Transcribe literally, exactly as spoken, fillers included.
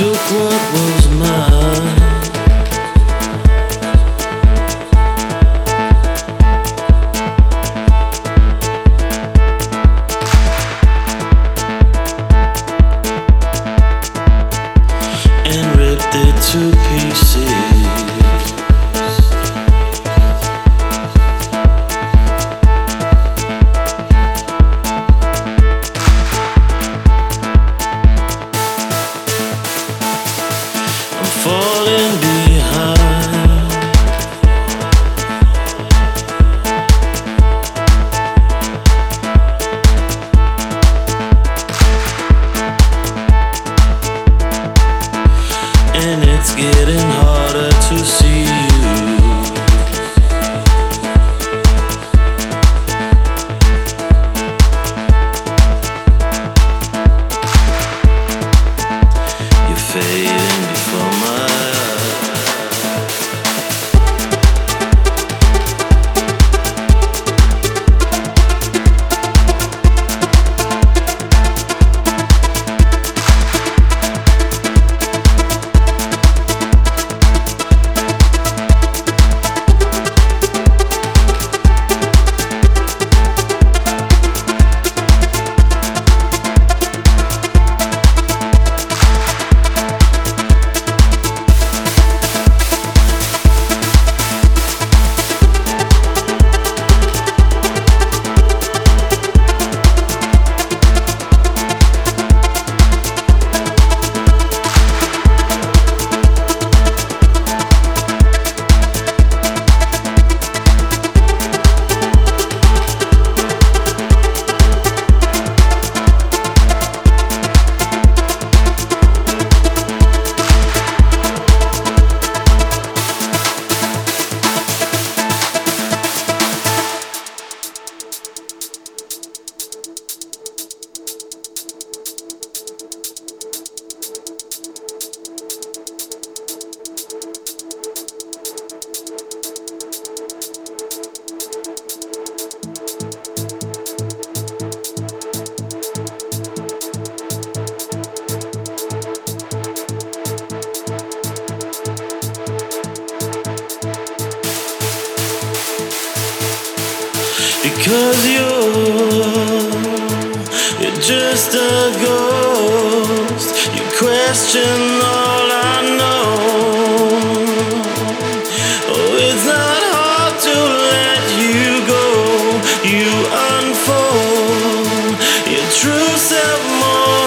took what was mine. And ripped it to pieces. Falling behind, and it's getting harder to see you. You're fading before my Because you're, you're just a ghost. You question all I know. Oh, it's not hard to let you go. You unfold your true self more.